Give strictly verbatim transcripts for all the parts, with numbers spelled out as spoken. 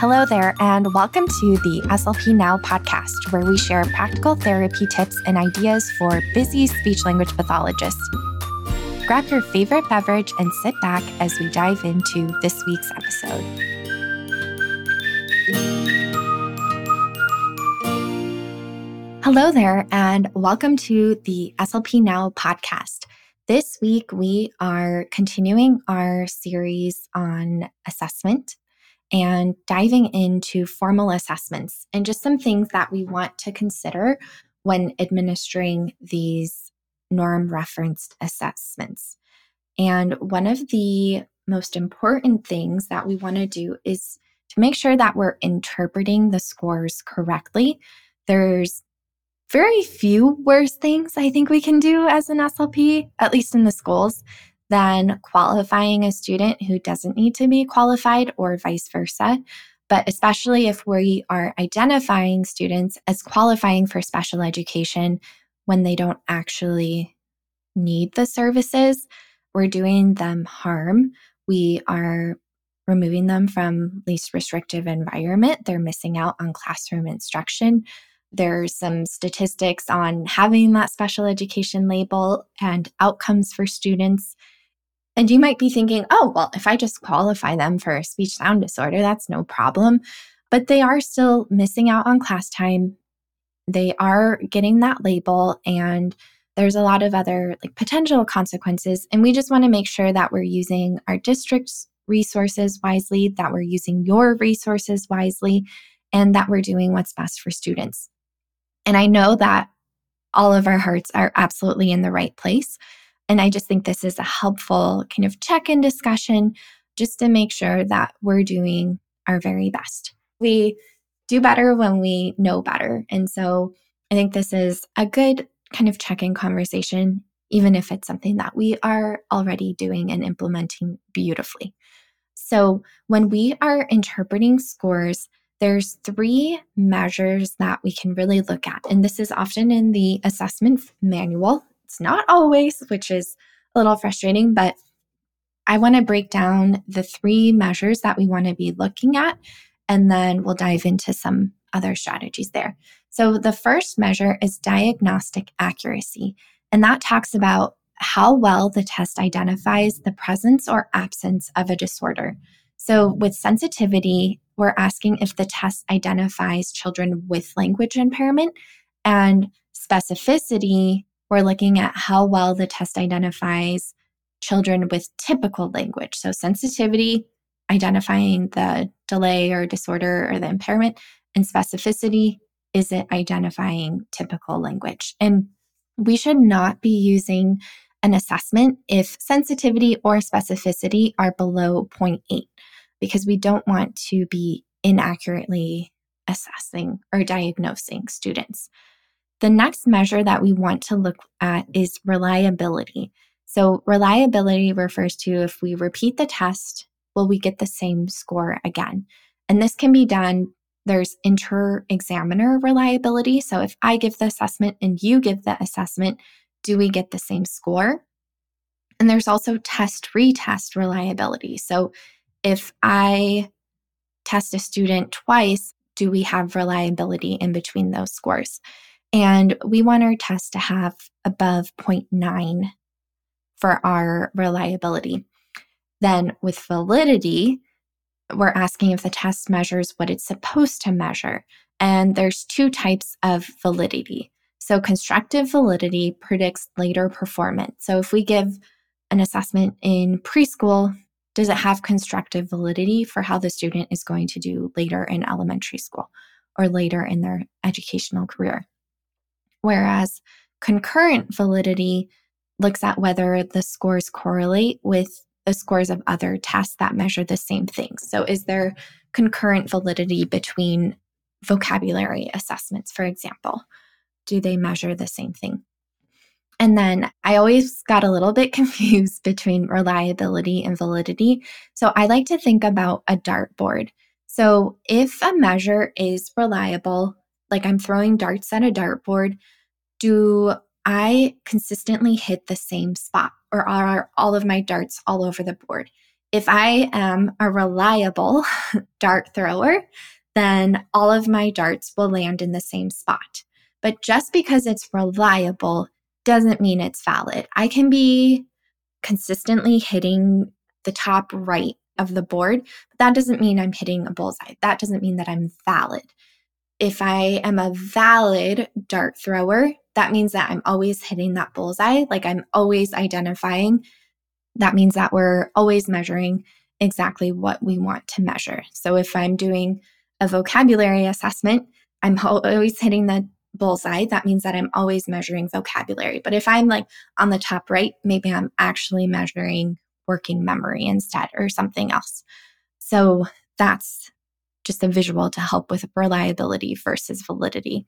Hello there, and welcome to the S L P Now podcast, where we share practical therapy tips and ideas for busy speech-language pathologists. Grab your favorite beverage and sit back as we dive into this week's episode. Hello there, and welcome to the S L P Now podcast. This week, we are continuing our series on assessment and diving into formal assessments and just some things that we want to consider when administering these norm-referenced assessments. And one of the most important things that we want to do is to make sure that we're interpreting the scores correctly. There's very few worse things I think we can do as an S L P, at least in the schools, than qualifying a student who doesn't need to be qualified or vice versa. But especially if we are identifying students as qualifying for special education when they don't actually need the services, we're doing them harm. We are removing them from least restrictive environment. They're missing out on classroom instruction. There's some statistics on having that special education label and outcomes for students. And you might be thinking, oh, well, if I just qualify them for a speech sound disorder, that's no problem. But they are still missing out on class time. They are getting that label, and there's a lot of other like potential consequences. And we just want to make sure that we're using our district's resources wisely, that we're using your resources wisely, and that we're doing what's best for students. And I know that all of our hearts are absolutely in the right place. And I just think this is a helpful kind of check-in discussion just to make sure that we're doing our very best. We do better when we know better. And so I think this is a good kind of check-in conversation, even if it's something that we are already doing and implementing beautifully. So when we are interpreting scores, there's three measures that we can really look at. And this is often in the assessment manual. It's not always, which is a little frustrating, but I want to break down the three measures that we want to be looking at, and then we'll dive into some other strategies there. So the first measure is diagnostic accuracy, and that talks about how well the test identifies the presence or absence of a disorder. So with sensitivity, we're asking if the test identifies children with language impairment, and specificity, we're looking at how well the test identifies children with typical language. So sensitivity, identifying the delay or disorder or the impairment, and specificity, is it identifying typical language? And we should not be using an assessment if sensitivity or specificity are below zero point eight, because we don't want to be inaccurately assessing or diagnosing students. The next measure that we want to look at is reliability. So reliability refers to if we repeat the test, will we get the same score again? And this can be done. There's inter-examiner reliability. So if I give the assessment and you give the assessment, do we get the same score? And there's also test-retest reliability. So if I test a student twice, do we have reliability in between those scores? And we want our test to have above zero point nine for our reliability. Then with validity, we're asking if the test measures what it's supposed to measure. And there's two types of validity. So constructive validity predicts later performance. So if we give an assessment in preschool, does it have constructive validity for how the student is going to do later in elementary school or later in their educational career? Whereas concurrent validity looks at whether the scores correlate with the scores of other tests that measure the same things. So is there concurrent validity between vocabulary assessments, for example? Do they measure the same thing? And then I always got a little bit confused between reliability and validity. So I like to think about a dartboard. So if a measure is reliable, like I'm throwing darts at a dartboard, do I consistently hit the same spot, or are all of my darts all over the board? If I am a reliable dart thrower, then all of my darts will land in the same spot. But just because it's reliable doesn't mean it's valid. I can be consistently hitting the top right of the board, but that doesn't mean I'm hitting a bullseye. That doesn't mean that I'm valid. If I am a valid dart thrower, that means that I'm always hitting that bullseye. Like I'm always identifying. That means that we're always measuring exactly what we want to measure. So if I'm doing a vocabulary assessment, I'm always hitting the bullseye. That means that I'm always measuring vocabulary. But if I'm like on the top right, maybe I'm actually measuring working memory instead or something else. So that's just a visual to help with reliability versus validity.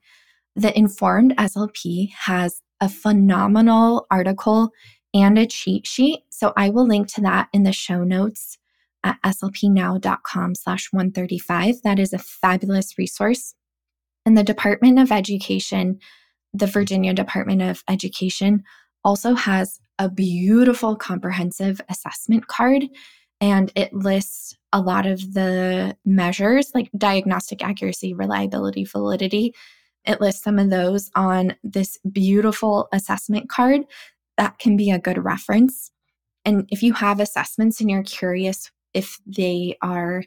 The Informed S L P has a phenomenal article and a cheat sheet. So I will link to that in the show notes at S L P now dot com slash one thirty-five. That is a fabulous resource. And the Department of Education, the Virginia Department of Education, also has a beautiful comprehensive assessment card. And it lists a lot of the measures like diagnostic accuracy, reliability, validity. It lists some of those on this beautiful assessment card. That can be a good reference. And if you have assessments and you're curious if they are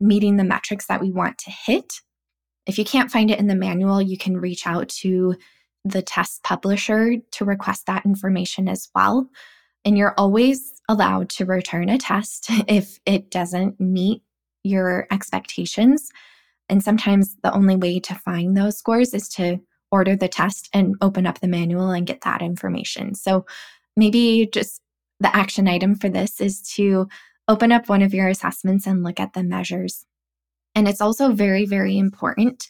meeting the metrics that we want to hit, if you can't find it in the manual, you can reach out to the test publisher to request that information as well. And you're always allowed to return a test if it doesn't meet your expectations. And sometimes the only way to find those scores is to order the test and open up the manual and get that information. So maybe just the action item for this is to open up one of your assessments and look at the measures. And it's also very, very important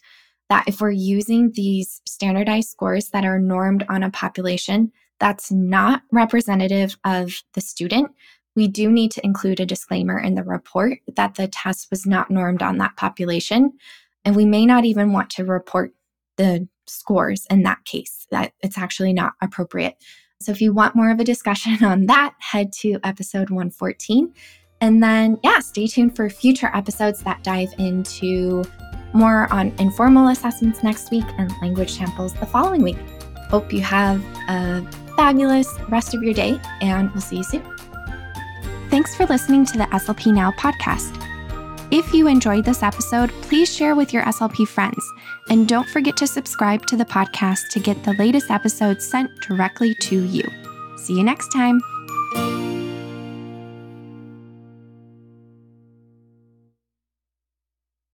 that if we're using these standardized scores that are normed on a population that's not representative of the student, we do need to include a disclaimer in the report that the test was not normed on that population. And we may not even want to report the scores in that case, that it's actually not appropriate. So if you want more of a discussion on that, head to episode one fourteen. And then, yeah, stay tuned for future episodes that dive into more on informal assessments next week and language samples the following week. Hope you have a fabulous rest of your day, and we'll see you soon. Thanks for listening to the S L P Now podcast. If you enjoyed this episode, please share with your S L P friends. And don't forget to subscribe to the podcast to get the latest episodes sent directly to you. See you next time.